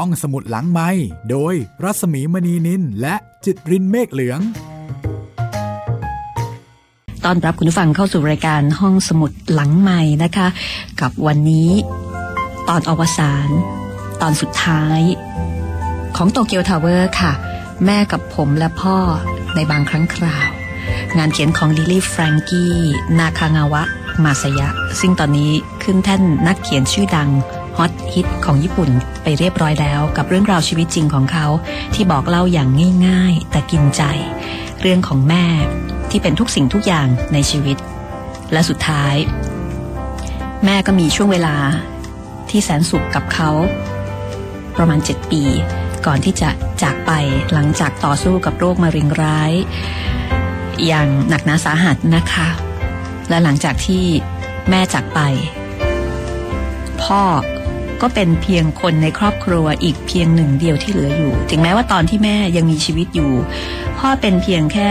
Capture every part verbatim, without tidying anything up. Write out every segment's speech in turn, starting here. ห้องสมุดหลังไมค์โดยรัศมีมณีนินและจิตรินเมฆเหลืองต้อนรับคุณผู้ฟังเข้าสู่รายการห้องสมุดหลังไมค์นะคะกับวันนี้ตอนอวสานตอนสุดท้ายของโตเกียวทาวเวอร์ค่ะแม่กับผมและพ่อในบางครั้งคราวงานเขียนของลิลี่แฟรงกี้นาคางาวะมาซายะซึ่งตอนนี้ขึ้นแท่นนักเขียนชื่อดังฮอตฮิตของญี่ปุ่นไปเรียบร้อยแล้วกับเรื่องราวชีวิตจริงของเขาที่บอกเล่าอย่างง่ายๆแต่กินใจเรื่องของแม่ที่เป็นทุกสิ่งทุกอย่างในชีวิตและสุดท้ายแม่ก็มีช่วงเวลาที่แสนสุขกับเขาประมาณเจ็ดปีก่อนที่จะจากไปหลังจากต่อสู้กับโรคมะเร็งร้ายอย่างหนักหนาสาหัสนะคะและหลังจากที่แม่จากไปพ่อก็เป็นเพียงคนในครอบครัวอีกเพียงหนึ่งเดียวที่เหลืออยู่ถึงแม้ว่าตอนที่แม่ยังมีชีวิตอยู่พ่อเป็นเพียงแค่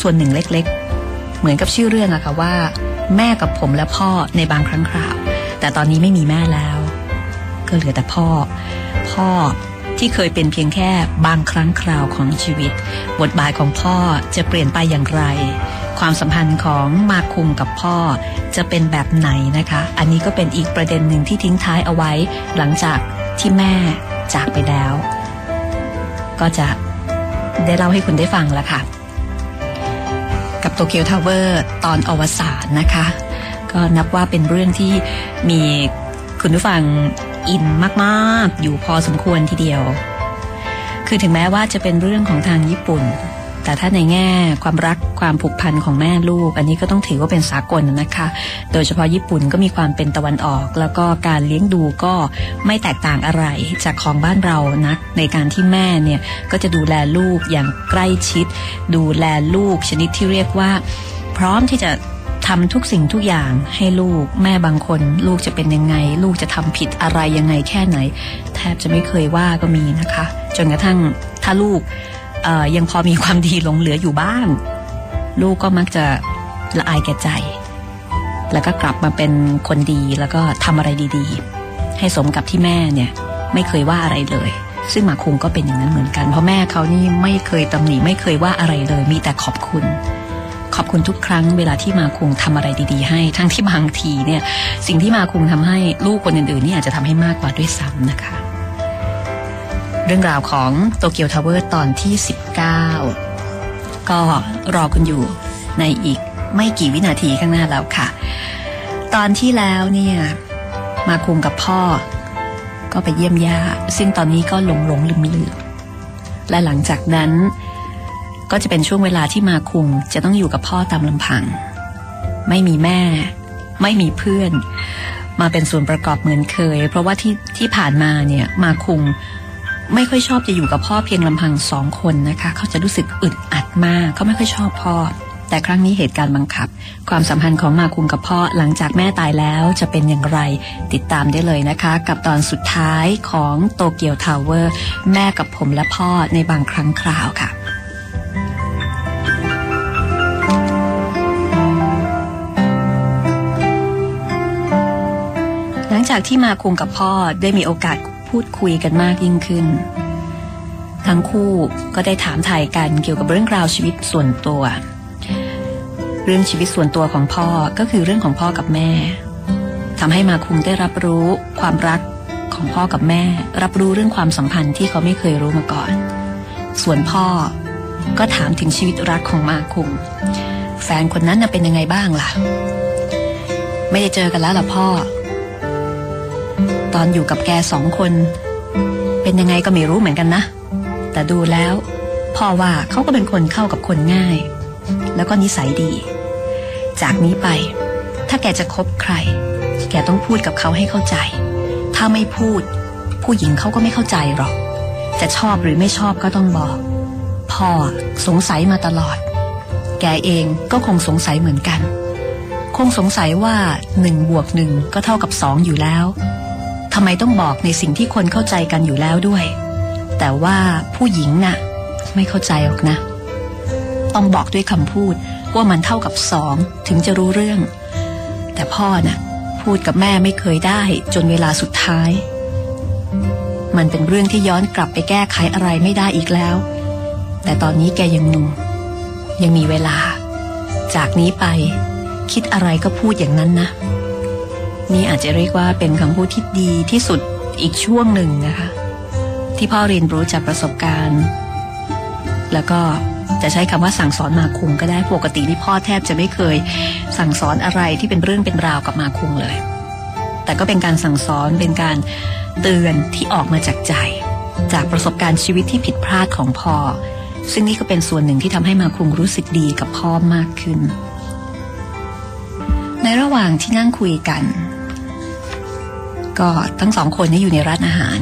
ส่วนหนึ่งเล็กๆเหมือนกับชื่อเรื่องอะค่ะว่าแม่กับผมและพ่อในบางครั้งคราวแต่ตอนนี้ไม่มีแม่แล้วก็เหลือแต่พ่อพ่อที่เคยเป็นเพียงแค่บางครั้งคราวของชีวิตบทบาทของพ่อจะเปลี่ยนไปอย่างไรความสัมพันธ์ของมาคุมกับพ่อจะเป็นแบบไหนนะคะอันนี้ก็เป็นอีกประเด็นหนึ่งที่ทิ้งท้ายเอาไว้หลังจากที่แม่จากไปแล้วก็จะได้เล่าให้คุณได้ฟังแล้วค่ะกับโตเกียวทาวเวอร์ตอนอวสานนะคะก็นับว่าเป็นเรื่องที่มีคุณผู้ฟังอินมากๆอยู่พอสมควรทีเดียวคือถึงแม้ว่าจะเป็นเรื่องของทางญี่ปุ่นแต่ถ้าในแง่ความรักความผูกพันของแม่ลูกอันนี้ก็ต้องถือว่าเป็นสากลนะคะโดยเฉพาะญี่ปุ่นก็มีความเป็นตะวันออกแล้วก็การเลี้ยงดูก็ไม่แตกต่างอะไรจากของบ้านเรานะในการที่แม่เนี่ยก็จะดูแลลูกอย่างใกล้ชิดดูแลลูกชนิดที่เรียกว่าพร้อมที่จะทำทุกสิ่งทุกอย่างให้ลูกแม่บางคนลูกจะเป็นยังไงลูกจะทำผิดอะไรยังไงแค่ไหนแทบจะไม่เคยว่าก็มีนะคะจนกระทั่งถ้าลูกยังพอมีความดีหลงเหลืออยู่บ้างลูกก็มักจะละอายแก่ใจแล้วก็กลับมาเป็นคนดีแล้วก็ทำอะไรดีๆให้สมกับที่แม่เนี่ยไม่เคยว่าอะไรเลยซึ่งมาคุงก็เป็นอย่างนั้นเหมือนกันเพราะแม่เขานี่ไม่เคยตำหนิไม่เคยว่าอะไรเลยมีแต่ขอบคุณขอบคุณทุกครั้งเวลาที่มาคุงทำอะไรดีๆให้ทั้งที่บางทีเนี่ยสิ่งที่มาคุงทำให้ลูกคนอื่นๆนี่อาจจะทำให้มากกว่าด้วยซ้ำนะคะเรื่องราวของโตเกียวทาวเวอร์ตอนที่สิบเก้าก็รอคุณอยู่ในอีกไม่กี่วินาทีข้างหน้าแล้วค่ะตอนที่แล้วเนี่ยมาคุงกับพ่อก็ไปเยี่ยมย่าซึ่งตอนนี้ก็หลงหลงลืมลืมและหลังจากนั้นก็จะเป็นช่วงเวลาที่มาคุงจะต้องอยู่กับพ่อตามลำพังไม่มีแม่ไม่มีเพื่อนมาเป็นส่วนประกอบเหมือนเคยเพราะว่าที่ที่ผ่านมาเนี่ยมาคุงไม่ค่อยชอบจะอยู่กับพ่อเพียงลำพังสองคนนะคะเขาจะรู้สึกอึดอัดมากเขาไม่ค่อยชอบพ่อแต่ครั้งนี้เหตุการณ์บังคับความสัมพันธ์ของมาคุงกับพ่อหลังจากแม่ตายแล้วจะเป็นอย่างไรติดตามได้เลยนะคะกับตอนสุดท้ายของโตเกียวทาวเวอร์แม่กับผมและพ่อในบางครั้งคราวค่ะหลังจากที่มาคุงกับพ่อได้มีโอกาสพูดคุยกันมากยิ่งขึ้นทั้งคู่ก็ได้ถามถ่ายกันเกี่ยวกับเรื่องราวชีวิตส่วนตัวเรื่องชีวิตส่วนตัวของพ่อก็คือเรื่องของพ่อกับแม่ทำให้มาคุงได้รับรู้ความรักของพ่อกับแม่รับรู้เรื่องความสัมพันธ์ที่เขาไม่เคยรู้มาก่อนส่วนพ่อก็ถามถึงชีวิตรักของมาคุงแฟนคนนั้นเป็นยังไงบ้างล่ะไม่ได้เจอกันแล้วล่ะพ่อตอนอยู่กับแกสองคนเป็นยังไงก็ไม่รู้เหมือนกันนะแต่ดูแล้วพ่อว่าเขาก็เป็นคนเข้ากับคนง่ายแล้วก็นิสัยดีจากนี้ไปถ้าแกจะคบใครแกต้องพูดกับเขาให้เข้าใจถ้าไม่พูดผู้หญิงเขาก็ไม่เข้าใจหรอกจะชอบหรือไม่ชอบก็ต้องบอกพ่อสงสัยมาตลอดแกเองก็คงสงสัยเหมือนกันคงสงสัยว่าหนึ่งบวกหนึ่งก็เท่ากับสองอยู่แล้วทำไมต้องบอกในสิ่งที่คนเข้าใจกันอยู่แล้วด้วยแต่ว่าผู้หญิงน่ะไม่เข้าใจหรอกนะต้องบอกด้วยคำพูดว่ามันเท่ากับสองถึงจะรู้เรื่องแต่พ่อน่ะพูดกับแม่ไม่เคยได้จนเวลาสุดท้าย มันเป็นเรื่องที่ย้อนกลับไปแก้ไขอะไรไม่ได้อีกแล้วแต่ตอนนี้แกยังหนุ่มยังมีเวลาจากนี้ไปคิดอะไรก็พูดอย่างนั้นนะนี่อาจจะเรียกว่าเป็นคำพูดที่ดีที่สุดอีกช่วงหนึ่งนะคะที่พ่อเรียนรู้จากประสบการณ์แล้วก็จะใช้คำว่าสั่งสอนมาคุงก็ได้ปกติที่พ่อแทบจะไม่เคยสั่งสอนอะไรที่เป็นเรื่องเป็นราวกับมาคุงเลยแต่ก็เป็นการสั่งสอนเป็นการเตือนที่ออกมาจากใจจากประสบการณ์ชีวิตที่ผิดพลาดของพ่อซึ่งนี่ก็เป็นส่วนหนึ่งที่ทำให้มาคุงรู้สึกดีกับพ่อมากขึ้นในระหว่างที่นั่งคุยกันก็ทั้งสองคนนี้อยู่ในร้านอาหาร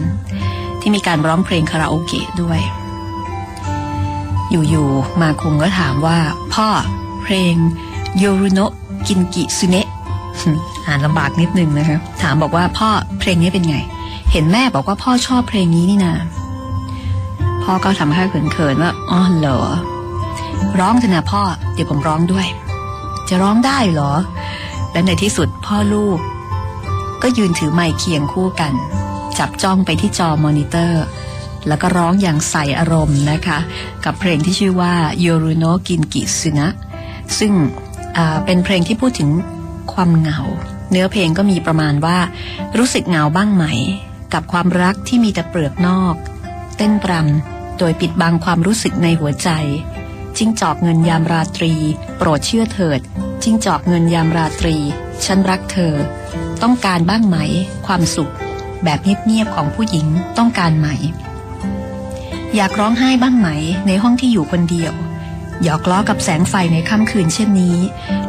ที่มีการร้องเพลงคาราโอเกะด้วยอยู่ๆมาคุงก็ถามว่าพ่อเพลงโยรุโนะกินกิซุเนะอ่านลำบากนิดนึงนะคะถามบอกว่าพ่อเพลงนี้เป็นไงเห็นแม่บอกว่าพ่อชอบเพลงนี้นี่นาพ่อก็ทำให้เขินๆว่าอ๋อเหรอร้องเถอะนะพ่อเดี๋ยวผมร้องด้วยจะร้องได้เหรอและในที่สุดพ่อลูกก็ยืนถือไมค์เคียงคู่กันจับจ้องไปที่จอมอนิเตอร์แล้วก็ร้องอย่างใส่อารมณ์นะคะกับเพลงที่ชื่อว่าโยรุโนะกินกิซุนะซึ่งเป็นเพลงที่พูดถึงความเหงาเนื้อเพลงก็มีประมาณว่ารู้สึกเหงาบ้างไหมกับความรักที่มีแต่เปลือกนอกเต้นรำโดยปิดบังความรู้สึกในหัวใจจิ้งจอกเงินยามราตรีโปรดเชื่อเถิดจิ้งจอกเงินยามราตรีฉันรักเธอต้องการบ้างไหมความสุขแบบเงียบๆของผู้หญิงต้องการไหมอยากร้องไห้บ้างไหมในห้องที่อยู่คนเดียวหยอกล้อกับแสงไฟในค่ำคืนเช่นนี้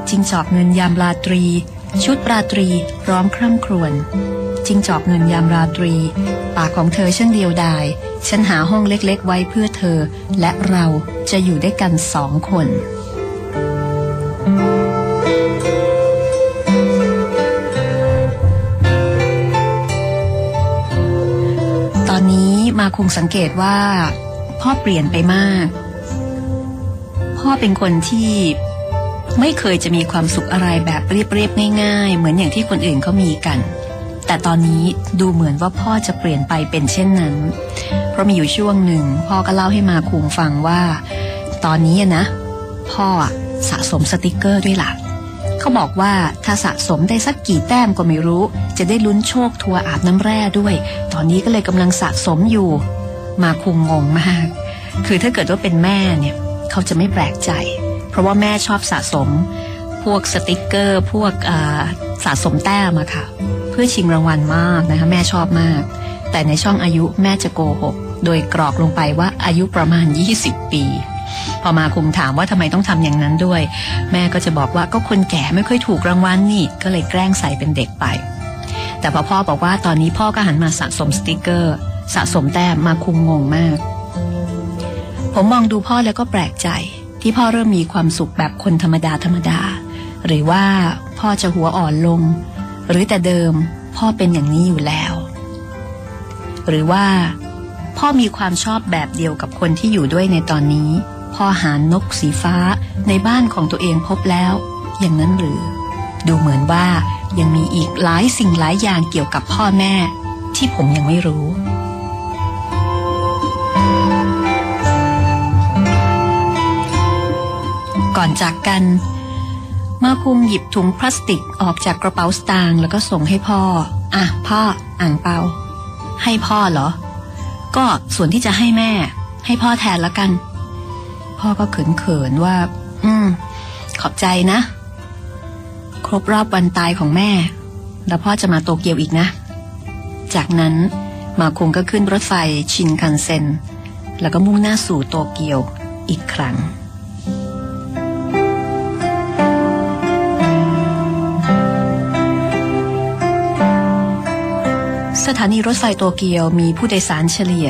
จิ้งจอกเงินยามราตรีชุดราตรีร้องคร่ำครวญจิ้งจอกเงินยามราตรีปากของเธอช่างเดียวดายฉันหาห้องเล็กๆไว้เพื่อเธอและเราจะอยู่ด้วยกันสองคนตอนนี้มาคงสังเกตว่าพ่อเปลี่ยนไปมากพ่อเป็นคนที่ไม่เคยจะมีความสุขอะไรแบบเรียบๆง่ายๆเหมือนอย่างที่คนอื่นเขามีกันแต่ตอนนี้ดูเหมือนว่าพ่อจะเปลี่ยนไปเป็นเช่นนั้นเพราะมีอยู่ช่วงหนึ่งพ่อก็เล่าให้มาคุงฟังว่าตอนนี้นะพ่อสะสมสติกเกอร์ด้วยล่ะเขาบอกว่าถ้าสะสมได้สักกี่แต้มก็ไม่รู้จะได้ลุ้นโชคทัวร์อาบน้ำแร่ด้วยตอนนี้ก็เลยกำลังสะสมอยู่มาคุงงงมากคือถ้าเกิดว่าเป็นแม่เนี่ยเขาจะไม่แปลกใจเพราะว่าแม่ชอบสะสมพวกสติกเกอร์พวกสะสมแต้มอะค่ะเพื่อชิงรางวัลมากนะคะแม่ชอบมากแต่ในช่องอายุแม่จะโกหกโดยกรอกลงไปว่าอายุประมาณยี่สิบปีพอมาคุงถามว่าทำไมต้องทำอย่างนั้นด้วยแม่ก็จะบอกว่าก็คนแก่ไม่ค่อยถูกรางวัลนี่ก็เลยแกล้งใส่เป็นเด็กไปแต่พอพ่อบอกว่าตอนนี้พ่อก็หันมาสะสมสติกเกอร์สะสมแต้มมาคุงงงมากผมมองดูพ่อแล้วก็แปลกใจที่พ่อเริ่มมีความสุขแบบคนธรรมดาธรรมดาหรือว่าพ่อจะหัวอ่อนลงหรือแต่เดิมพ่อเป็นอย่างนี้อยู่แล้วหรือว่าพ่อมีความชอบแบบเดียวกับคนที่อยู่ด้วยในตอนนี้พ่อหานกสีฟ้าในบ้านของตัวเองพบแล้วอย่างนั้นหรือดูเหมือนว่ายังมีอีกหลายสิ่งหลายอย่างเกี่ยวกับพ่อแม่ที่ผมยังไม่รู้ก่อนจากกันมาคุงหยิบถุงพลาสติกออกจากกระเป๋าสตางค์แล้วก็ส่งให้พ่ออ่ะพ่ออ่างเปาให้พ่อเหรอก็ส่วนที่จะให้แม่ให้พ่อแทนละกันพ่อก็เขินๆว่าอืมขอบใจนะครบรอบวันตายของแม่แล้วพ่อจะมาโตเกียวอีกนะจากนั้นมาคุงก็ขึ้นรถไฟชินคันเซ็นแล้วก็มุ่งหน้าสู่โตเกียวอีกครั้งสถานีรถไฟโตเกียวมีผู้โดยสารเฉลี่ย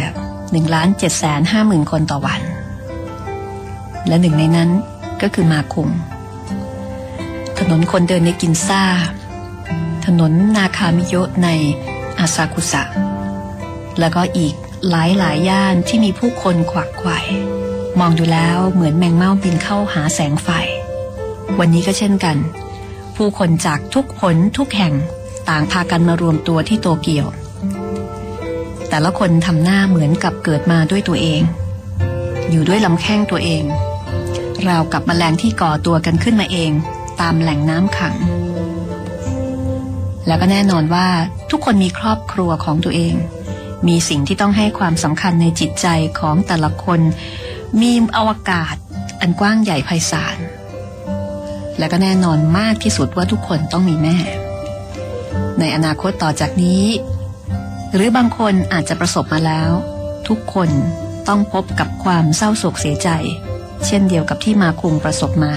หนึ่งล้านเจ็ดแสนห้าหมื่น คนต่อวันและหนึ่งในนั้นก็คือมาคุงถนนคนเดินในกินซ่าถนนนาคามิโยะในอาซากุสะแล้วก็อีกหลายหลายย่านที่มีผู้คนขวักไขว่มองดูแล้วเหมือนแมงเม่าบินเข้าหาแสงไฟวันนี้ก็เช่นกันผู้คนจากทุกหนทุกแห่งต่างพากันมารวมตัวที่โตเกียว แต่ละคนทำหน้าเหมือนกับเกิดมาด้วยตัวเองอยู่ด้วยลำแข้งตัวเองราวกับแมลงที่ก่อตัวกันขึ้นมาเองตามแหล่งน้ำขังแล้วก็แน่นอนว่าทุกคนมีครอบครัวของตัวเองมีสิ่งที่ต้องให้ความสำคัญในจิตใจของแต่ละคนมีอวกาศอันกว้างใหญ่ไพศาลและก็แน่นอนมากที่สุดว่าทุกคนต้องมีแม่ในอนาคตต่อจากนี้หรือบางคนอาจจะประสบมาแล้วทุกคนต้องพบกับความเศร้าโศกเสียใจเช่นเดียวกับที่มาคุงประสบมา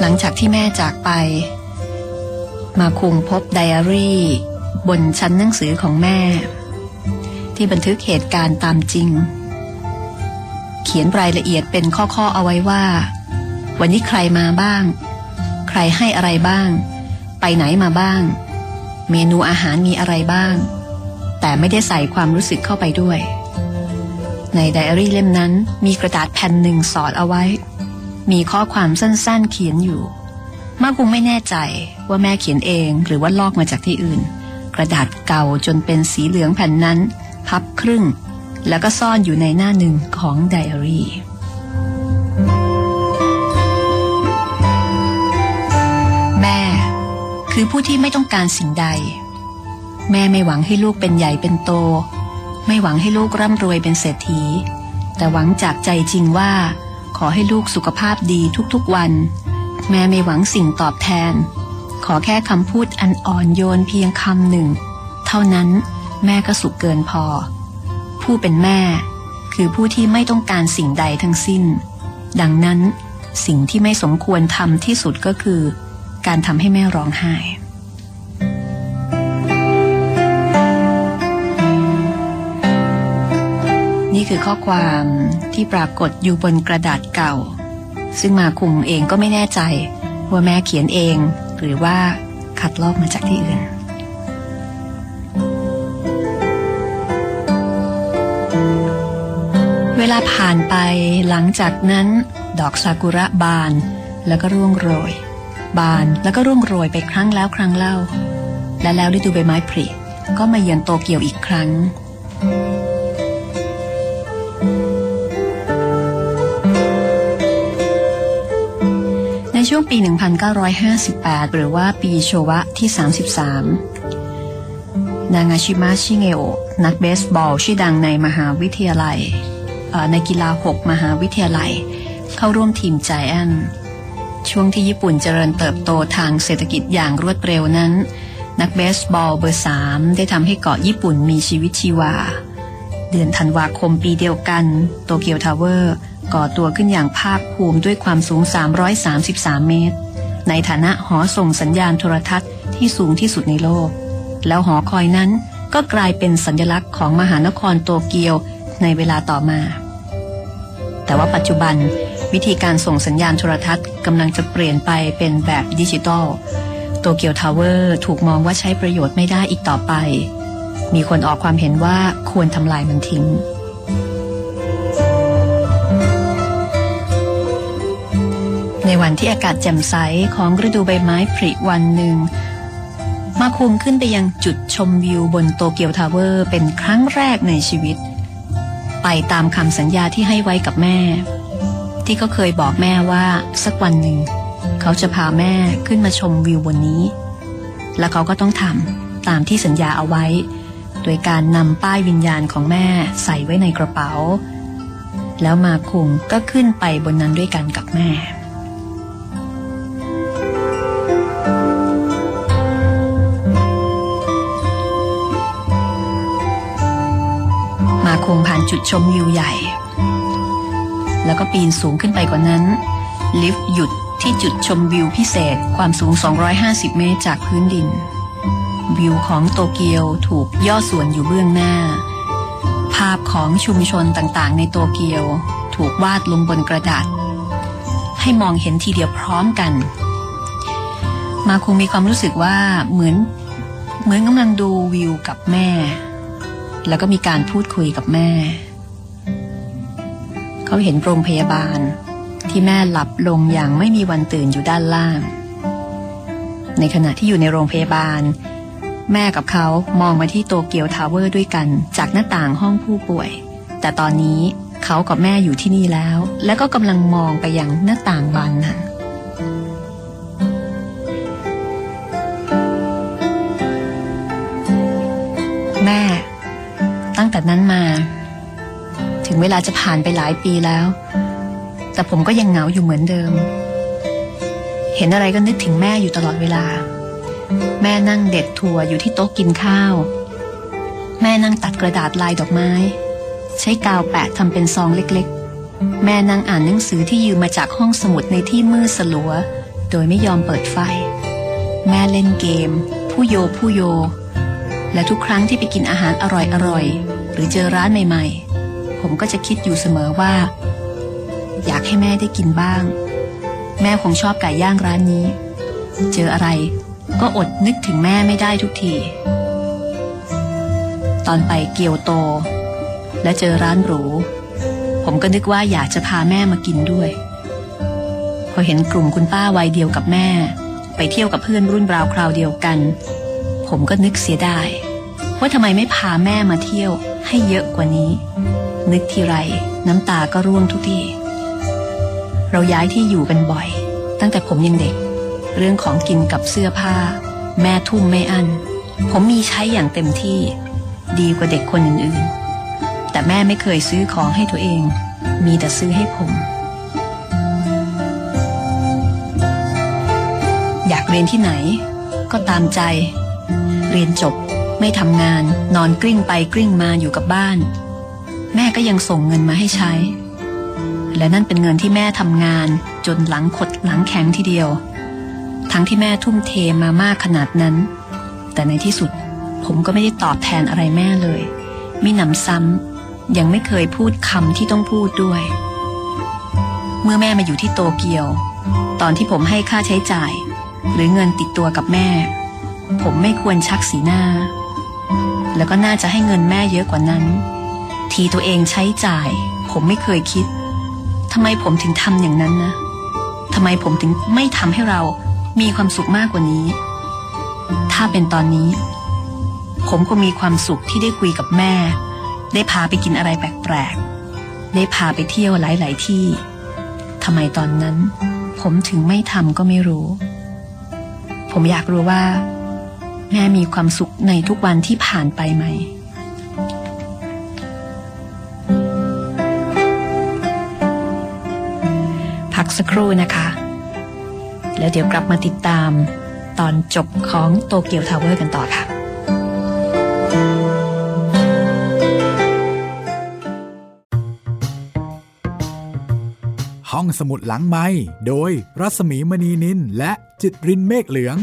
หลังจากที่แม่จากไปมาคุงพบไดอารี่บนชั้นหนังสือของแม่ที่บันทึกเหตุการณ์ตามจริงเขียนรายละเอียดเป็นข้อๆเอาไว้ว่าวันนี้ใครมาบ้างใครให้อะไรบ้างไปไหนมาบ้างเมนูอาหารมีอะไรบ้างแต่ไม่ได้ใส่ความรู้สึกเข้าไปด้วยในไดอารี่เล่มนั้นมีกระดาษแผ่นหนึ่งสอดเอาไว้มีข้อความสั้นๆเขียนอยู่มาคงไม่แน่ใจว่าแม่เขียนเองหรือว่าลอกมาจากที่อื่นกระดาษเก่าจนเป็นสีเหลืองแผ่นนั้นพับครึ่งแล้วก็ซ่อนอยู่ในหน้าหนึ่งของไดอารี่แม่คือผู้ที่ไม่ต้องการสิ่งใดแม่ไม่หวังให้ลูกเป็นใหญ่เป็นโตไม่หวังให้ลูกร่ำรวยเป็นเศรษฐีแต่หวังจากใจจริงว่าขอให้ลูกสุขภาพดีทุกๆวันแม่ไม่หวังสิ่งตอบแทนขอแค่คำพูดอันอ่อนโยนเพียงคำหนึ่งเท่านั้นแม่ก็สุขเกินพอผู้เป็นแม่คือผู้ที่ไม่ต้องการสิ่งใดทั้งสิ้นดังนั้นสิ่งที่ไม่สมควรทำที่สุดก็คือการทำให้แม่ร้องไห้นี่คือข้อความที่ปรากฏอยู่บนกระดาษเก่าซึ่งมาคุงเองก็ไม่แน่ใจว่าแม่เขียนเองหรือว่าคัดลอกมาจากที่อื่นเวลาผ่านไปหลังจากนั้นดอกซากุระบานแล้วก็ร่วงโรยบานแล้วก็ร่วงโรยไปครั้งแล้วครั้งเล่าและแล้วฤดูใบไม้ผลิก็มาเยือนโตเกียวอีกครั้งในช่วงปีหนึ่งพันเก้าร้อยห้าสิบแปดหรือว่าปีโชวะที่สามสิบสามนางาชิมะชิเงโอะนักเบสบอลชื่อดังในมหาวิทยาลัยในกีฬาหกมหาวิทยาลัยเข้าร่วมทีมไจแอนท์ช่วงที่ญี่ปุ่นเจริญเติบโตทางเศรษฐกิจอย่างรวดเร็วนั้นนักเบสบอลเบอร์สามได้ทำให้เกาะญี่ปุ่นมีชีวิตชีวาเดือนธันวาคมปีเดียวกันโตเกียวทาวเวอร์ก่อตัวขึ้นอย่างภาคภูมิด้วยความสูงสามร้อยสามสิบสามเมตรในฐานะหอส่งสัญญาณโทรทัศน์ที่สูงที่สุดในโลกแล้วหอคอยนั้นก็กลายเป็นสัญลักษณ์ของมหานครโตเกียวในเวลาต่อมาแต่ว่าปัจจุบันวิธีการส่งสัญญาณโทรทัศน์กำลังจะเปลี่ยนไปเป็นแบบดิจิตอลโตเกียวทาวเวอร์ถูกมองว่าใช้ประโยชน์ไม่ได้อีกต่อไปมีคนออกความเห็นว่าควรทำลายมันทิ้งในวันที่อากาศแจ่มใสของฤดูใบไม้ผลิวันหนึ่งมาคุงขึ้นไปยังจุดชมวิวบนโตเกียวทาวเวอร์เป็นครั้งแรกในชีวิตไปตามคำสัญญาที่ให้ไว้กับแม่ที่ก็เคยบอกแม่ว่าสักวันหนึ่งเขาจะพาแม่ขึ้นมาชมวิวบนนี้และเขาก็ต้องทำตามที่สัญญาเอาไว้โดยการนำป้ายวิญญาณของแม่ใส่ไว้ในกระเป๋าแล้วมาคุงก็ขึ้นไปบนนั้นด้วยกันกับแม่มาคุงผ่านจุดชมวิวใหญ่แล้วก็ปีนสูงขึ้นไปกว่านั้นลิฟต์หยุดที่จุดชมวิวพิเศษความสูงสองร้อยห้าสิบเมตรจากพื้นดินวิวของโตเกียวถูกย่อส่วนอยู่เบื้องหน้าภาพของชุมชนต่างๆในโตเกียวถูกวาดลงบนกระดาษให้มองเห็นทีเดียวพร้อมกันมาคงมีความรู้สึกว่าเหมือนเหมือนกำลังดูวิวกับแม่แล้วก็มีการพูดคุยกับแม่เขาเห็นโรงพยาบาล ที่แม่หลับลงอย่างไม่มีวันตื่นอยู่ด้านล่างในขณะที่อยู่ในโรงพยาบาลแม่กับเขามองมาที่โตเกียวทาวเวอร์ด้วยกันจากหน้าต่างห้องผู้ป่วยแต่ตอนนี้เขากับแม่อยู่ที่นี่แล้วและก็กำลังมองไปยังหน้าต่างบานนั้นแม่ตั้งแต่นั้นมาถึงเวลาจะผ่านไปหลายปีแล้วแต่ผมก็ยังเหงาอยู่เหมือนเดิมเห็นอะไรก็นึกถึงแม่อยู่ตลอดเวลาแม่นั่งเด็ดถั่วอยู่ที่โต๊ะกินข้าวแม่นั่งตัดกระดาษลายดอกไม้ใช้กาวแปะทำเป็นซองเล็กๆแม่นั่งอ่านหนังสือที่ยืมมาจากห้องสมุดในที่มืดสลัวโดยไม่ยอมเปิดไฟแม่เล่นเกมผู้โยผู้โยและทุกครั้งที่ไปกินอาหารอร่อยๆหรือเจอร้านใหม่ๆผมก็จะคิดอยู่เสมอว่าอยากให้แม่ได้กินบ้างแม่คงชอบไก่ย่างร้านนี้เจออะไรก็อดนึกถึงแม่ไม่ได้ทุกทีตอนไปเกียวโตและเจอร้านหรูผมก็นึกว่าอยากจะพาแม่มากินด้วยพอเห็นกลุ่มคุณป้าวัยเดียวกับแม่ไปเที่ยวกับเพื่อนรุ่นราวคราวเดียวกันผมก็นึกเสียดายว่าทำไมไม่พาแม่มาเที่ยวให้เยอะกว่านี้นึกทีไรน้ำตาก็ร่วงทุกทีเราย้ายที่อยู่กันบ่อยตั้งแต่ผมยังเด็กเรื่องของกินกับเสื้อผ้าแม่ทุ่มไม่อั้นผมมีใช้อย่างเต็มที่ดีกว่าเด็กคนอื่นๆแต่แม่ไม่เคยซื้อของให้ตัวเองมีแต่ซื้อให้ผมอยากเรียนที่ไหนก็ตามใจเรียนจบไม่ทำงานนอนกลิ้งไปกลิ้งมาอยู่กับบ้านแม่ก็ยังส่งเงินมาให้ใช้และนั่นเป็นเงินที่แม่ทำงานจนหลังขดหลังแข็งทีเดียวทั้งที่แม่ทุ่มเทมามากขนาดนั้นแต่ในที่สุดผมก็ไม่ได้ตอบแทนอะไรแม่เลยมิหนำซ้ำยังไม่เคยพูดคำที่ต้องพูดด้วยเมื่อแม่มาอยู่ที่โตเกียวตอนที่ผมให้ค่าใช้จ่ายหรือเงินติดตัวกับแม่ผมไม่ควรชักสีหน้าแล้วก็น่าจะให้เงินแม่เยอะกว่านั้นทีตัวเองใช้จ่ายผมไม่เคยคิดทำไมผมถึงทำอย่างนั้นนะทำไมผมถึงไม่ทำให้เรามีความสุขมากกว่านี้ถ้าเป็นตอนนี้ผมก็มีความสุขที่ได้คุยกับแม่ได้พาไปกินอะไรแปลกๆได้พาไปเที่ยวหลายๆที่ทำไมตอนนั้นผมถึงไม่ทำก็ไม่รู้ผมอยากรู้ว่าแม่มีความสุขในทุกวันที่ผ่านไปไหมพักสักครู่นะคะแล้วเดี๋ยวกลับมาติดตามตอนจบของโตเกียวทาวเวอร์กันต่อค่ะห้องสมุดหลังไมค์โดยรัศมีมณีนินและจิตรินเมฆเหลือง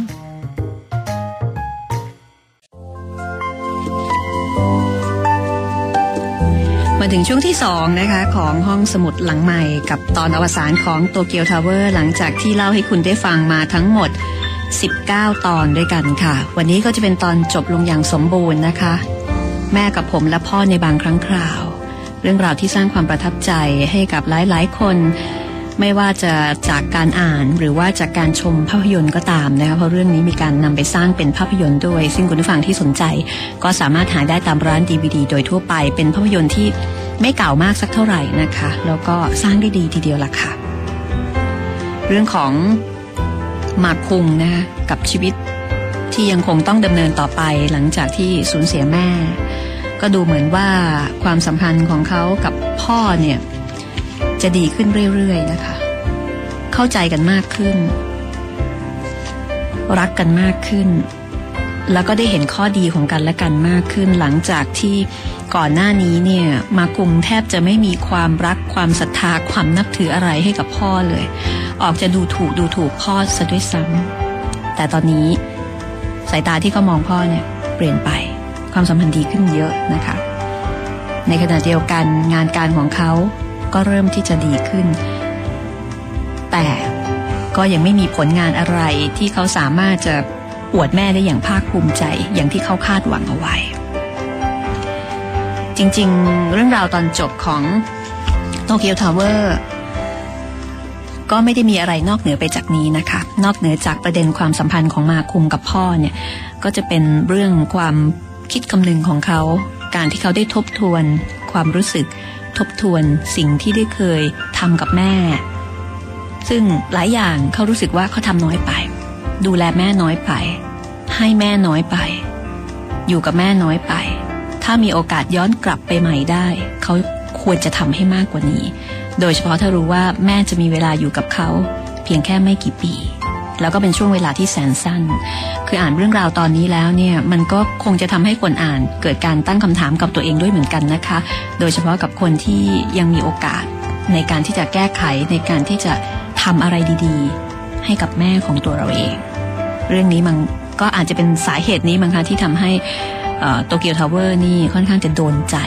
มาถึงช่วงที่สองนะคะของห้องสมุดหลังใหม่กับตอนอวสานของโตเกียวทาวเวอร์หลังจากที่เล่าให้คุณได้ฟังมาทั้งหมดสิบเก้าตอนด้วยกันค่ะวันนี้ก็จะเป็นตอนจบลงอย่างสมบูรณ์นะคะแม่กับผมและพ่อในบางครั้งคราวเรื่องราวที่สร้างความประทับใจให้กับหลายๆคนไม่ว่าจะจากการอ่านหรือว่าจากการชมภาพยนตร์ก็ตามนะคะเพราะเรื่องนี้มีการนำไปสร้างเป็นภาพยนตร์ด้วยซึ่งคุณผู้ฟังที่สนใจก็สามารถหาได้ตามร้าน ดี วี ดี โดยทั่วไปเป็นภาพยนตร์ที่ไม่เก่ามากสักเท่าไหร่นะคะแล้วก็สร้างได้ดีทีเดียวล่ะค่ะเรื่องของหมากคุงนะคะกับชีวิตที่ยังคงต้องดำเนินต่อไปหลังจากที่สูญเสียแม่ก็ดูเหมือนว่าความสัมพันธ์ของเขากับพ่อเนี่ยจะดีขึ้นเรื่อยๆนะคะเข้าใจกันมากขึ้นรักกันมากขึ้นแล้วก็ได้เห็นข้อดีของกันและกันมากขึ้นหลังจากที่ก่อนหน้านี้เนี่ยหมากคุงแทบจะไม่มีความรักความศรัทธาความนับถืออะไรให้กับพ่อเลยออกจะดูถูกดูถูกพ่อซะด้วยซ้ำแต่ตอนนี้สายตาที่เขามองพ่อเนี่ยเปลี่ยนไปความสัมพันธ์ดีขึ้นเยอะนะคะในขณะเดียวกันงานการของเขาก็เริ่มที่จะดีขึ้นแต่ก็ยังไม่มีผลงานอะไรที่เขาสามารถจะอวดแม่ได้อย่างภาคภูมิใจอย่างที่เขาคาดหวังเอาไว้จริงๆเรื่องราวตอนจบของโตเกียวทาวเวอร์ ก็ไม่ได้มีอะไรนอกเหนือไปจากนี้นะคะนอกเหนือจากประเด็นความสัมพันธ์ของมาคุมกับพ่อเนี่ยก็จะเป็นเรื่องความคิดคำนึงของเขาการที่เขาได้ทบทวนความรู้สึกทบทวนสิ่งที่ได้เคยทำกับแม่ซึ่งหลายอย่างเขารู้สึกว่าเขาทำน้อยไปดูแลแม่น้อยไปให้แม่น้อยไปอยู่กับแม่น้อยไปถ้ามีโอกาสย้อนกลับไปใหม่ได้เขาควรจะทำให้มากกว่านี้โดยเฉพาะถ้ารู้ว่าแม่จะมีเวลาอยู่กับเขาเพียงแค่ไม่กี่ปีแล้วก็เป็นช่วงเวลาที่แสนสั้นคืออ่านเรื่องราวตอนนี้แล้วเนี่ยมันก็คงจะทำให้คนอ่านเกิดการตั้งคำถามกับตัวเองด้วยเหมือนกันนะคะโดยเฉพาะกับคนที่ยังมีโอกาสในการที่จะแก้ไขในการที่จะทำอะไรดีๆให้กับแม่ของตัวเราเองเรื่องนี้มันก็อาจจะเป็นสาเหตุนี้มั้งคะที่ทำให้โตเกียวทาวเวอร์นี่ค่อนข้างจะโดนใจ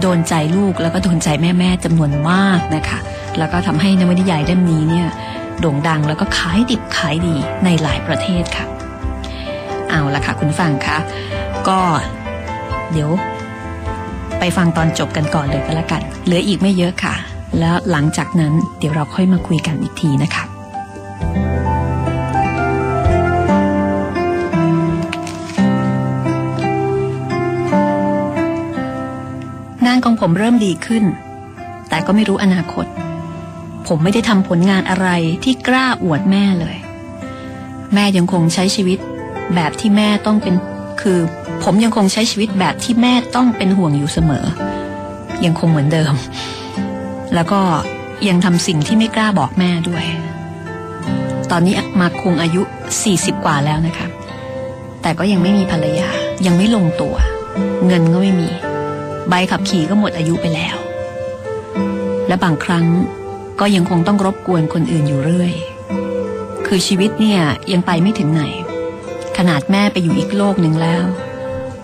โดนใจลูกแล้วก็โดนใจแม่ๆจำนวนมากนะคะแล้วก็ทำให้นวนิยายเล่มนี้เนี่ยโด่งดังแล้วก็ขายดิบขายดีในหลายประเทศค่ะเอาล่ะค่ะคุณฟังคะก็เดี๋ยวไปฟังตอนจบกันก่อนเลยก็แล้วกันเหลืออีกไม่เยอะค่ะแล้วหลังจากนั้นเดี๋ยวเราค่อยมาคุยกันอีกทีนะคะงานของผมเริ่มดีขึ้นแต่ก็ไม่รู้อนาคตผมไม่ได้ทำผลงานอะไรที่กล้าอวดแม่เลยแม่ยังคงใช้ชีวิตแบบที่แม่ต้องเป็นคือผมยังคงใช้ชีวิตแบบที่แม่ต้องเป็นห่วงอยู่เสมอยังคงเหมือนเดิมแล้วก็ยังทำสิ่งที่ไม่กล้าบอกแม่ด้วยตอนนี้มาคงอายุสี่สิบกว่าแล้วนะคะแต่ก็ยังไม่มีภรรยายังไม่ลงตัวเงินก็ไม่มีใบขับขี่ก็หมดอายุไปแล้วและบางครั้งก็ยังคงต้องรบกวนคนอื่นอยู่เรื่อยคือชีวิตเนี่ยยังไปไม่ถึงไหนขนาดแม่ไปอยู่อีกโลกหนึ่งแล้ว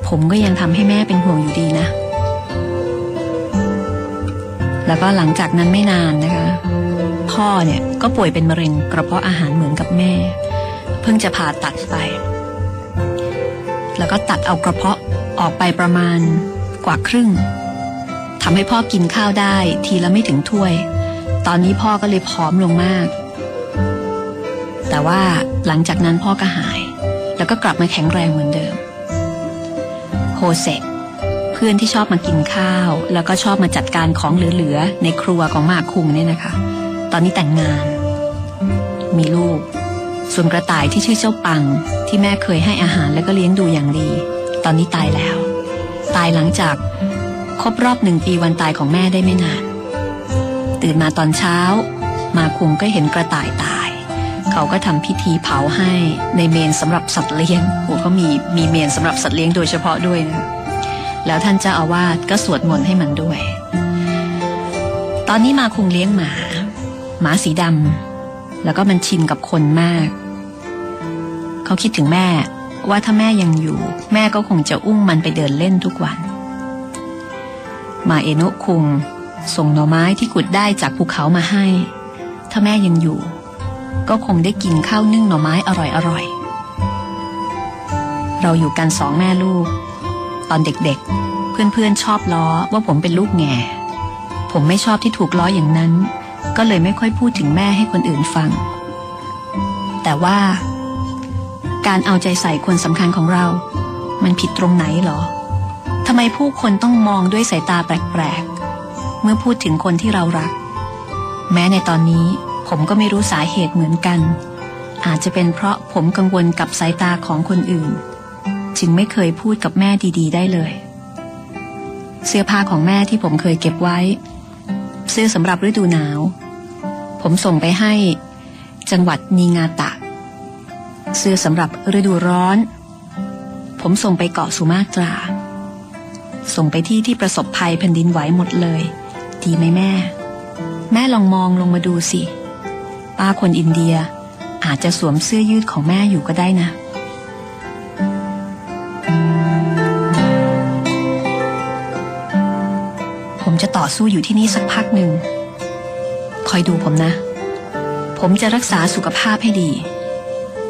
ผมก็ยังทำให้แม่เป็นห่วงอยู่ดีนะแล้วก็หลังจากนั้นไม่นานนะคะพ่อเนี่ยก็ป่วยเป็นมะเร็งกระเพาะอาหารเหมือนกับแม่เพิ่งจะผ่าตัดไปแล้วก็ตัดเอากระเพาะออกไปประมาณกว่าครึ่งทำให้พ่อกินข้าวได้ทีละไม่ถึงถ้วยตอนนี้พ่อก็เลยผอมลงมากแต่ว่าหลังจากนั้นพ่อก็หายแล้วก็กลับมาแข็งแรงเหมือนเดิมโฮเซเพื่อนที่ชอบมากินข้าวแล้วก็ชอบมาจัดการของเหลือๆในครัวของมาคุงเนี่ยนะคะตอนนี้แต่งงานมีลูกส่วนกระต่ายที่ชื่อเจ้าปังที่แม่เคยให้อาหารแล้วก็เลี้ยงดูอย่างดีตอนนี้ตายแล้วตายหลังจากครบรอบหนึ่งปีวันตายของแม่ได้ไม่นานตื่นมาตอนเช้ามาคุงก็เห็นกระต่ายตายเขาก็ทำพิธีเผาให้ในเมนสำหรับสัตว์เลี้ยงโอ้เขามีมีเมนสำหรับสัตว์เลี้ยงโดยเฉพาะด้วยนะแล้วท่านเจ้าอาวาสก็สวดมนต์ให้มันด้วยตอนนี้มาคุงเลี้ยงหมาหมาสีดำแล้วก็มันชินกับคนมากเขาคิดถึงแม่ว่าถ้าแม่ยังอยู่แม่ก็คงจะอุ้มมันไปเดินเล่นทุกวันมาเอโนะคุงส่งหน่อไม้ที่ขุดได้จากภูเขามาให้ถ้าแม่ยังอยู่ก็คงได้กินข้าวนึ่งหน่อไม้อร่อยๆเราอยู่กันสองแม่ลูกตอนเด็กๆเพื่อนๆชอบล้อว่าผมเป็นลูกแง่ผมไม่ชอบที่ถูกล้ออย่างนั้นก็เลยไม่ค่อยพูดถึงแม่ให้คนอื่นฟังแต่ว่าการเอาใจใส่คนสำคัญของเรามันผิดตรงไหนหรอทำไมผู้คนต้องมองด้วยสายตาแปลกๆเมื่อพูดถึงคนที่เรารักแม้ในตอนนี้ผมก็ไม่รู้สาเหตุเหมือนกันอาจจะเป็นเพราะผมกังวลกับสายตาของคนอื่นจึงไม่เคยพูดกับแม่ดีๆได้เลยเสื้อผ้าของแม่ที่ผมเคยเก็บไว้เสื้อสำหรับฤดูหนาวผมส่งไปให้จังหวัดนิงาตะเสื้อสำหรับฤดูร้อนผมส่งไปเกาะสุมาตราส่งไปที่ที่ประสบภัยแผ่นดินไหวหมดเลยดีไหมแม่แม่ลองมองลงมาดูสิป้าคนอินเดียอาจจะสวมเสื้อยืดของแม่อยู่ก็ได้นะผมจะต่อสู้อยู่ที่นี่สักพักหนึ่งคอยดูผมนะผมจะรักษาสุขภาพให้ดี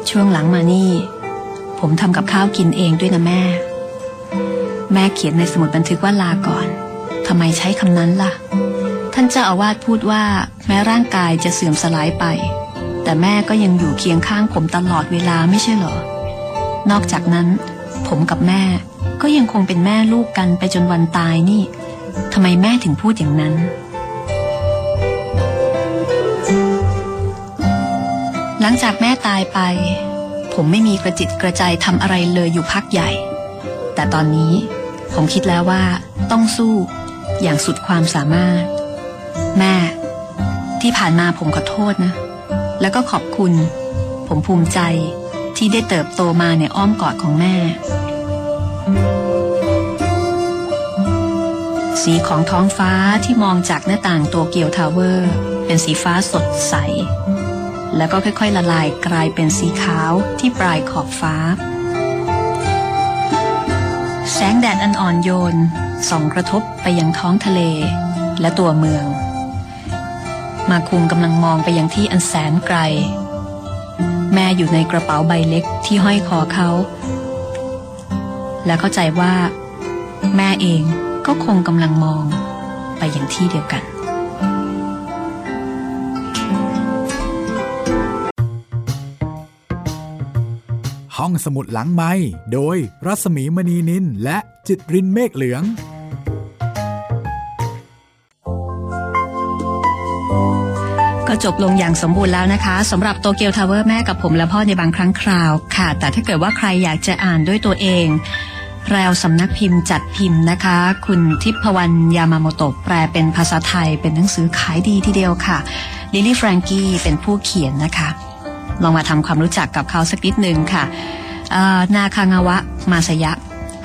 ช่วงหลังมานี่ผมทำกับข้าวกินเองด้วยนะแม่แม่เขียนในสมุดบันทึกว่าลาก่อนทำไมใช้คำนั้นล่ะถ้า านเจ้าอาวาสพูดว่าแม้ร่างกายจะเสื่อมสลายไปแต่แม่ก็ยังอยู่เคียงข้างผมตลอดเวลาไม่ใช่เหรอนอกจากนั้นผมกับแม่ก็ยังคงเป็นแม่ลูกกันไปจนวันตายนี่ทำไมแม่ถึงพูดอย่างนั้นหลังจากแม่ตายไปผมไม่มีกระจิตกระใจทำอะไรเลยอยู่พักใหญ่แต่ตอนนี้ผมคิดแล้วว่าต้องสู้อย่างสุดความสามารถแม่ที่ผ่านมาผมขอโทษนะแล้วก็ขอบคุณผมภูมิใจที่ได้เติบโตมาในอ้อมกอดของแม่สีของท้องฟ้าที่มองจากหน้าต่างโตเกียวทาวเวอร์เป็นสีฟ้าสดใสแล้วก็ค่อยๆละลายกลายเป็นสีขาวที่ปลายขอบฟ้าแสงแดดอันอ่อนโยนส่องกระทบไปยังท้องทะเลและตัวเมืองมาคุงกำลังมองไปยังที่อันแสนไกลแม่อยู่ในกระเป๋าใบเล็กที่ห้อยคอเขาและเข้าใจว่าแม่เองก็คงกำลังมองไปยังที่เดียวกันห้องสมุดหลังไมค์โดยรัศมีมณีนินและจิตรินเมฆเหลืองก็จบลงอย่างสมบูรณ์แล้วนะคะสำหรับโตเกียวทาวเวอร์แม่กับผมและพ่อในบางครั้งคราวค่ะแต่ถ้าเกิดว่าใครอยากจะอ่านด้วยตัวเองแปลสำนักพิมพ์จัดพิมพ์นะคะคุณทิพวรรณยามาโมโตะแปลเป็นภาษาไทยเป็นหนังสือขายดีทีเดียวค่ะลิลลี่แฟรงกี้เป็นผู้เขียนนะคะลองมาทำความรู้จักกับเขาสักนิดนึงค่ะนาคางาวะมาสยะ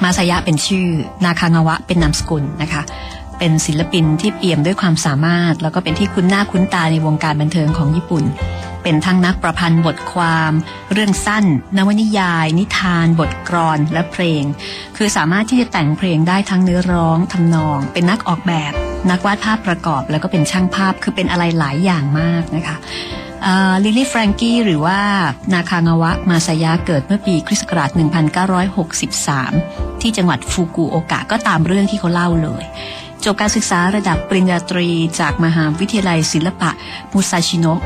มาสยะเป็นชื่อนาคางาวะเป็นนามสกุลนะคะเป็นศิลปินที่เปี่ยมด้วยความสามารถแล้วก็เป็นที่คุ้นหน้าคุ้นตาในวงการบันเทิงของญี่ปุ่นเป็นทั้งนักประพันธ์บทความเรื่องสั้นนวนิยายนิทานบทกลอนและเพลงคือสามารถที่จะแต่งเพลงได้ทั้งเนื้อร้องทำนองเป็นนักออกแบบนักวาดภาพประกอบแล้วก็เป็นช่างภาพคือเป็นอะไรหลายอย่างมากนะคะลิลลี่แฟรงกี้หรือว่านาคางาวะมาซายะเกิดเมื่อปีคริสต์ศักราชหนึ่งพันเก้าร้อยหกสิบสามที่จังหวัดฟูกุโอกะก็ตามเรื่องที่เขาเล่าเลยจบการศึกษาระดับปริญญาตรีจากมหาวิทยาลัยศิลปะมุซาชิโนะ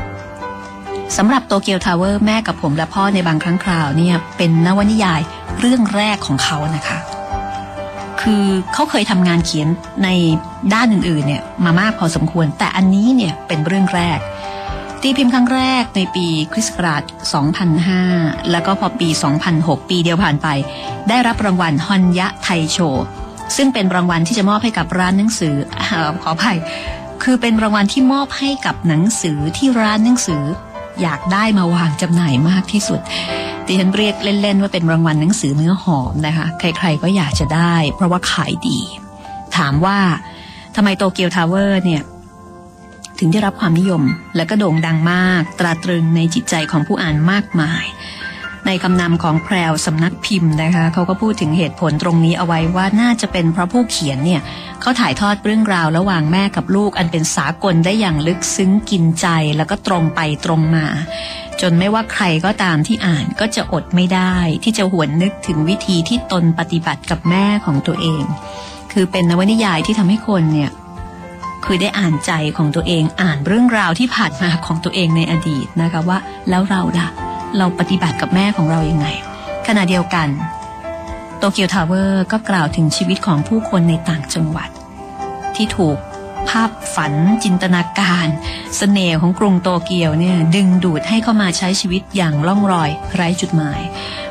สำหรับโตเกียวทาวเวอร์แม่กับผมและพ่อในบางครั้งคราวเนี่ยเป็นนวนิยายเรื่องแรกของเขานะคะคือเขาเคยทำงานเขียนในด้านอื่นๆเนี่ยมามากพอสมควรแต่อันนี้เนี่ยเป็นเรื่องแรกตีพิมพ์ครั้งแรกในปีคริสต์ศักราชสองพันห้าแล้วก็พอปีสองพันหกปีเดียวผ่านไปได้รับรางวัลฮอนยะไทโชซึ่งเป็นรางวัลที่จะมอบให้กับร้านหนังสือขออภัยคือเป็นรางวัลที่มอบให้กับหนังสือที่ร้านหนังสืออยากได้มาวางจำหน่ายมากที่สุดดิฉันเรียกเล่นๆว่าเป็นรางวัลหนังสือเนื้อหอมนะคะใครๆก็อยากจะได้เพราะว่าขายดีถามว่าทำไมโตเกียวทาวเวอร์เนี่ยถึงได้รับความนิยมและก็โด่งดังมากตราตรึงในจิตใจของผู้อ่านมากมายในคำนำของแพรวสำนักพิมพ์นะคะเขาก็พูดถึงเหตุผลตรงนี้เอาไว้ว่าน่าจะเป็นเพราะผู้เขียนเนี่ยเขาถ่ายทอดเรื่องราวระหว่างแม่กับลูกอันเป็นสากลได้อย่างลึกซึ้งกินใจแล้วก็ตรงไปตรงมาจนไม่ว่าใครก็ตามที่อ่านก็จะอดไม่ได้ที่จะหวนนึกถึงวิธีที่ตนปฏิบัติกับแม่ของตัวเองคือเป็นนวนิยายที่ทำให้คนเนี่ยคือได้อ่านใจของตัวเองอ่านเรื่องราวที่ผ่านมาของตัวเองในอดีตนะคะว่าแล้วเราล่ะเราปฏิบัติกับแม่ของเรายังไงขณะเดียวกันโตเกียวทาวเวอร์ก็กล่าวถึงชีวิตของผู้คนในต่างจังหวัดที่ถูกภาพฝันจินตนาการเสน่ห์ของกรุงโตเกียวเนี่ยดึงดูดให้เข้ามาใช้ชีวิตอย่างล่องรอยไร้จุดหมาย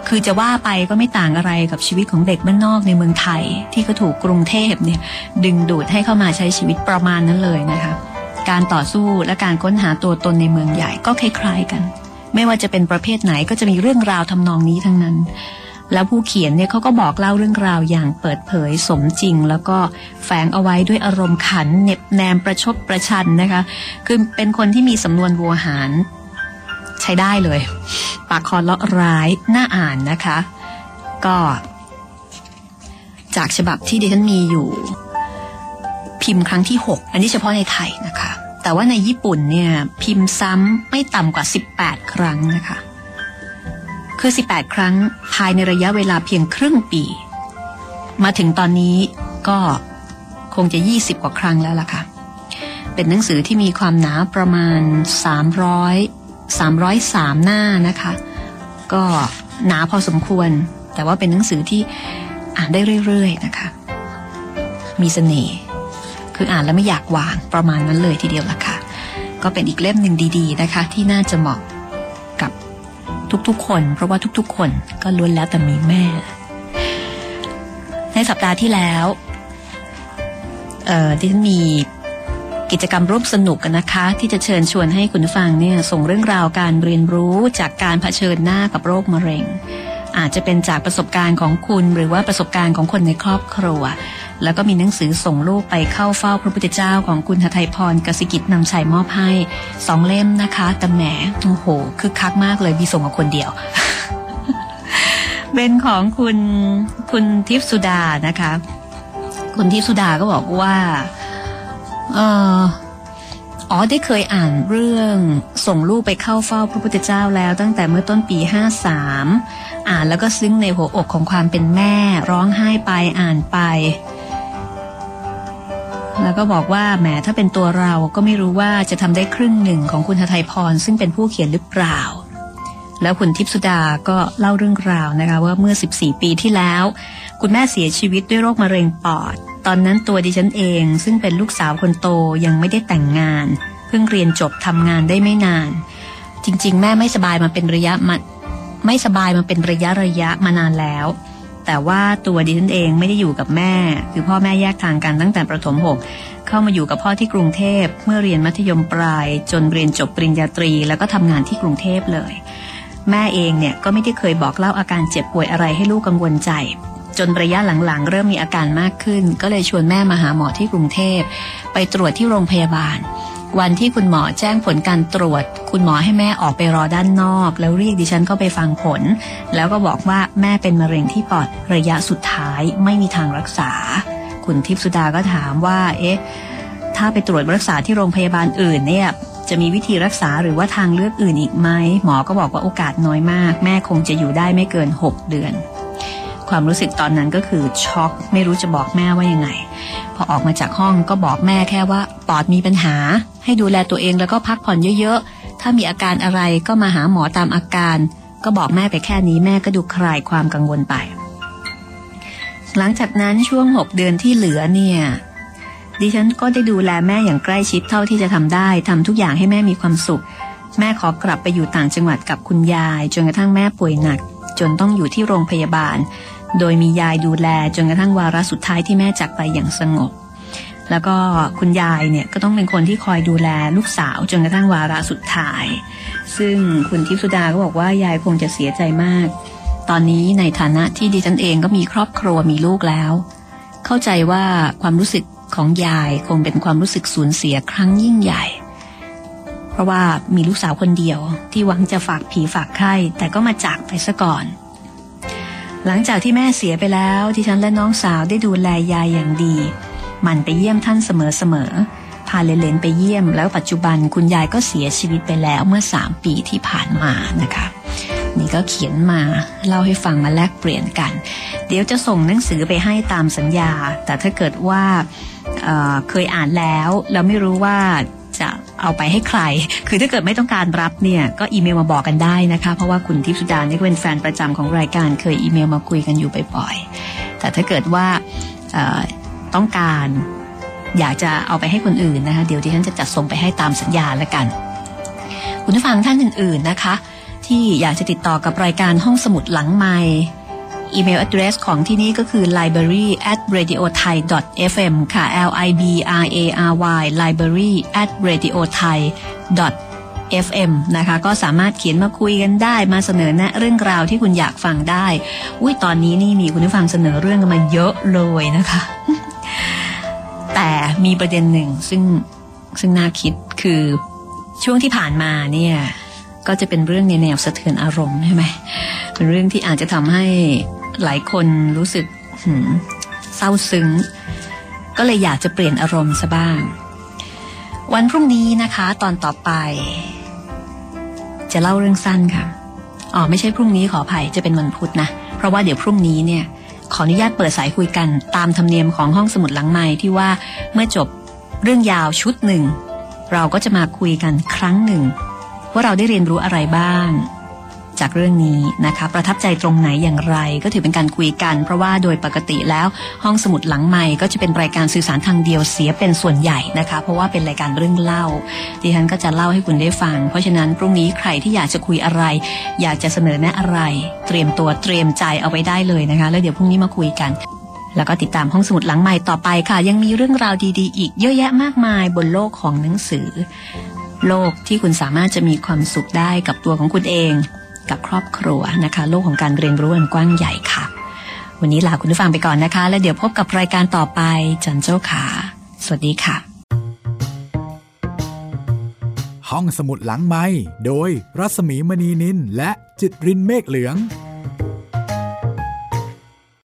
คือจะว่าไปก็ไม่ต่างอะไรกับชีวิตของเด็กบ้านนอกในเมืองไทยที่ก็ถูกกรุงเทพเนี่ยดึงดูดให้เข้ามาใช้ชีวิตประมาณนั้นเลยนะคะการต่อสู้และการค้นหาตัวตนในเมืองใหญ่ก็คล้ายๆกันไม่ว่าจะเป็นประเภทไหนก็จะมีเรื่องราวทำนองนี้ทั้งนั้นแล้วผู้เขียนเนี่ยเขาก็บอกเล่าเรื่องราวอย่างเปิดเผยสมจริงแล้วก็แฝงเอาไว้ด้วยอารมณ์ขันเน็บแนมประชดประชันนะคะคือเป็นคนที่มีสำนวนโวหารใช้ได้เลยปากคอเลาะร้ายน่าอ่านนะคะก็จากฉบับที่ดิฉันมีอยู่พิมพ์ครั้งที่หกอันนี้เฉพาะในไทยนะคะแต่ว่าในญี่ปุ่นเนี่ยพิมพ์ซ้ำไม่ต่ำกว่าสิบแปดครั้งนะคะคือสิบแปดครั้งภายในระยะเวลาเพียงครึ่งปีมาถึงตอนนี้ก็คงจะยี่สิบกว่าครั้งแล้วล่ะค่ะ เป็นหนังสือที่มีความหนาประมาณสามร้อย สามร้อยสามหน้านะคะก็หนาพอสมควรแต่ว่าเป็นหนังสือที่อ่านได้เรื่อยๆนะคะมีเสน่ห์คืออ่านแล้วไม่อยากวางประมาณนั้นเลยทีเดียวล่ะค่ะก็เป็นอีกเล่มหนึ่งดีๆนะคะที่น่าจะเหมาะกับทุกๆคนเพราะว่าทุกๆคนก็ล้วนแล้วแต่มีแม่ในสัปดาห์ที่แล้วเอ่อดิฉันมีกิจกรรมร่วมสนุกกันนะคะที่จะเชิญชวนให้คุณฟังเนี่ยส่งเรื่องราวการเรียนรู้จากการเผชิญหน้ากับโรคมะเร็งอาจจะเป็นจากประสบการณ์ของคุณหรือว่าประสบการณ์ของคนในครอบครัวแล้วก็มีหนังสือส่งลูกไปเข้าเฝ้าพระพุทธเจ้าของคุณหทัยพรกสิกิจนำชัยมอบให้สองเล่มนะคะแต่แหมโอ้โหคึกคักมากเลยมีส่งมาคนเดียว เป็นของคุณคุณทิพย์สุดานะคะคุณทิพย์สุดาก็บอกว่าเอ่ออ๋อได้เคยอ่านเรื่องส่งลูกไปเข้าเฝ้าพระพุทธเจ้าแล้วตั้งแต่เมื่อต้นปีห้าสามอ่านแล้วก็ซึ้งในหัวอกของความเป็นแม่ร้องไห้ไปอ่านไปแล้วก็บอกว่าแหมถ้าเป็นตัวเราก็ไม่รู้ว่าจะทำได้ครึ่งหนึ่งของคุณหทัยพรซึ่งเป็นผู้เขียนหรือเปล่าแล้วคุณทิพย์สุดาก็เล่าเรื่องราวนะคะว่าเมื่อสิบสี่ปีที่แล้วคุณแม่เสียชีวิตด้วยโรคมะเร็งปอดตอนนั้นตัวดิฉันเองซึ่งเป็นลูกสาวคนโตยังไม่ได้แต่งงานเพิ่งเรียนจบทำงานได้ไม่นานจริงๆแม่ไม่สบายมาเป็นระยะมาไม่สบายมาเป็นระยะระยะมานานแล้วแต่ว่าตัวดิฉันเองไม่ได้อยู่กับแม่คือพ่อแม่แยกทางกันตั้งแต่ประถมหกเข้ามาอยู่กับพ่อที่กรุงเทพเมื่อเรียนมัธยมปลายจนเรียนจบปริญญาตรีแล้วก็ทำงานที่กรุงเทพเลยแม่เองเนี่ยก็ไม่ได้เคยบอกเล่าอาการเจ็บป่วยอะไรให้ลูกกังวลใจจนระยะหลังๆเริ่มมีอาการมากขึ้นก็เลยชวนแม่มาหาหมอที่กรุงเทพไปตรวจที่โรงพยาบาลวันที่คุณหมอแจ้งผลการตรวจคุณหมอให้แม่ออกไปรอด้านนอกแล้วเรียกดิฉันเข้าไปฟังผลแล้วก็บอกว่าแม่เป็นมะเร็งที่ปอดระยะสุดท้ายไม่มีทางรักษาคุณทิพย์สุดาก็ถามว่าเอ๊ะถ้าไปตรวจรักษาที่โรงพยาบาลอื่นเนี่ยจะมีวิธีรักษาหรือว่าทางเลือกอื่นอีกไหมหมอก็บอกว่าโอกาสน้อยมากแม่คงจะอยู่ได้ไม่เกินหกเดือนความรู้สึกตอนนั้นก็คือช็อกไม่รู้จะบอกแม่ว่ายังไงพอออกมาจากห้องก็บอกแม่แค่ว่าปอดมีปัญหาให้ดูแลตัวเองแล้วก็พักผ่อนเยอะๆถ้ามีอาการอะไรก็มาหาหมอตามอาการก็บอกแม่ไปแค่นี้แม่ก็ดูคลายความกังวลไปหลังจากนั้นช่วงหกเดือนที่เหลือเนี่ยดิฉันก็ได้ดูแลแม่อย่างใกล้ชิดเท่าที่จะทำได้ทำทุกอย่างให้แม่มีความสุขแม่ขอกลับไปอยู่ต่างจังหวัดกับคุณยายจนกระทั่งแม่ป่วยหนักจนต้องอยู่ที่โรงพยาบาลโดยมียายดูแลจนกระทั่งวาระสุดท้ายที่แม่จากไปอย่างสงบแล้วก็คุณยายเนี่ยก็ต้องเป็นคนที่คอยดูแลลูกสาวจนกระทั่งวาระสุดท้ายซึ่งคุณทิพย์สุดาก็บอกว่ายายคงจะเสียใจมากตอนนี้ในฐานะที่ดิฉันเองก็มีครอบครัวมีลูกแล้วเข้าใจว่าความรู้สึกของยายคงเป็นความรู้สึกสูญเสียครั้งยิ่งใหญ่เพราะว่ามีลูกสาวคนเดียวที่หวังจะฝากผีฝากไข้แต่ก็มาจากไปซะก่อนหลังจากที่แม่เสียไปแล้วที่ฉันและน้องสาวได้ดูแลยายอย่างดีมันไปเยี่ยมท่านเสมอๆพาเลนๆไปเยี่ยมแล้วปัจจุบันคุณยายก็เสียชีวิตไปแล้วเมื่อสามปีที่ผ่านมานะคะนี่ก็เขียนมาเล่าให้ฟังมาแลกเปลี่ยนกันเดี๋ยวจะส่งหนังสือไปให้ตามสัญญาแต่ถ้าเกิดว่าเอ่อเคยอ่านแล้วแล้วไม่รู้ว่าจะเอาไปให้ใครคือถ้าเกิดไม่ต้องการรับเนี่ยก็อีเมลมาบอกกันได้นะคะเพราะว่าคุณทิพย์สุดานี่ก็เป็นแฟนประจำของรายการเคยอีเมลมาคุยกันอยู่บ่อยๆแต่ถ้าเกิดว่าต้องการอยากจะเอาไปให้คนอื่นนะคะเดี๋ยวดิฉันจะจัดส่งไปให้ตามสัญญาแล้วกันคุณผู้ฟังท่านอื่นๆนะคะที่อยากจะติดต่อกับรายการห้องสมุดหลังไมค์อีเมล address ของที่นี่ก็คือ ไลบรารรี่ แอท เรดิโอไทย ดอท เอฟเอ็ม ค่ะ ไลบรารรี่ แอท เรดิโอไทย ดอท เอฟเอ็ม นะคะก็สามารถเขียนมาคุยกันได้มาเสนอแนะเรื่องราวที่คุณอยากฟังได้อุ้ยตอนนี้นี่มีคุณผู้ฟังเสนอเรื่องกันมาเยอะเลยนะคะ แต่มีประเด็นหนึ่งซึ่งซึ่งน่าคิดคือช่วงที่ผ่านมาเนี่ยก็จะเป็นเรื่องในแนวสะเทือนอารมณ์ใช่ไหมเป็นเรื่องที่อาจจะทำให้หลายคนรู้สึกเศร้าซึ้งก็เลยอยากจะเปลี่ยนอารมณ์ซะบ้างวันพรุ่งนี้นะคะตอนต่อไปจะเล่าเรื่องสั้นค่ะอ๋อไม่ใช่พรุ่งนี้ขออภัยจะเป็นวันพุธนะเพราะว่าเดี๋ยวพรุ่งนี้เนี่ยขออนุญาตเปิดสายคุยกันตามธรรมเนียมของห้องสมุดหลังไมค์ที่ว่าเมื่อจบ เรื่องยาวชุดหนึ่งเราก็จะมาคุยกันครั้งหนึ่งว่าเราได้เรียนรู้อะไรบ้างจากเรื่องนี้นะคะประทับใจตรงไหนอย่างไรก็ถือเป็นการคุยกันเพราะว่าโดยปกติแล้วห้องสมุดหลังไมค์ก็จะเป็นรายการสื่อสารทางเดียวเสียเป็นส่วนใหญ่นะคะเพราะว่าเป็นรายการเรื่องเล่าดิฉันก็จะเล่าให้คุณได้ฟังเพราะฉะนั้นพรุ่งนี้ใครที่อยากจะคุยอะไรอยากจะเสนอแนะอะไรเตรียมตัวเตรียมใจเอาไว้ได้เลยนะคะแล้วเดี๋ยวพรุ่งนี้มาคุยกันแล้วก็ติดตามห้องสมุดหลังไมค์ต่อไปค่ะยังมีเรื่องราวดีๆอีกเยอะแยะมากมายบนโลกของหนังสือโลกที่คุณสามารถจะมีความสุขได้กับตัวของคุณเองกับครอบครัวนะคะโลกของการเรียนรู้อันกว้างใหญ่ค่ะวันนี้ลาคุณผู้ฟังไปก่อนนะคะและเดี๋ยวพบกับรายการต่อไปจันเจ้าขาสวัสดีค่ะห้องสมุดหลังไมค์โดยรัศมีมณีนินและจิตรินเมฆเหลือง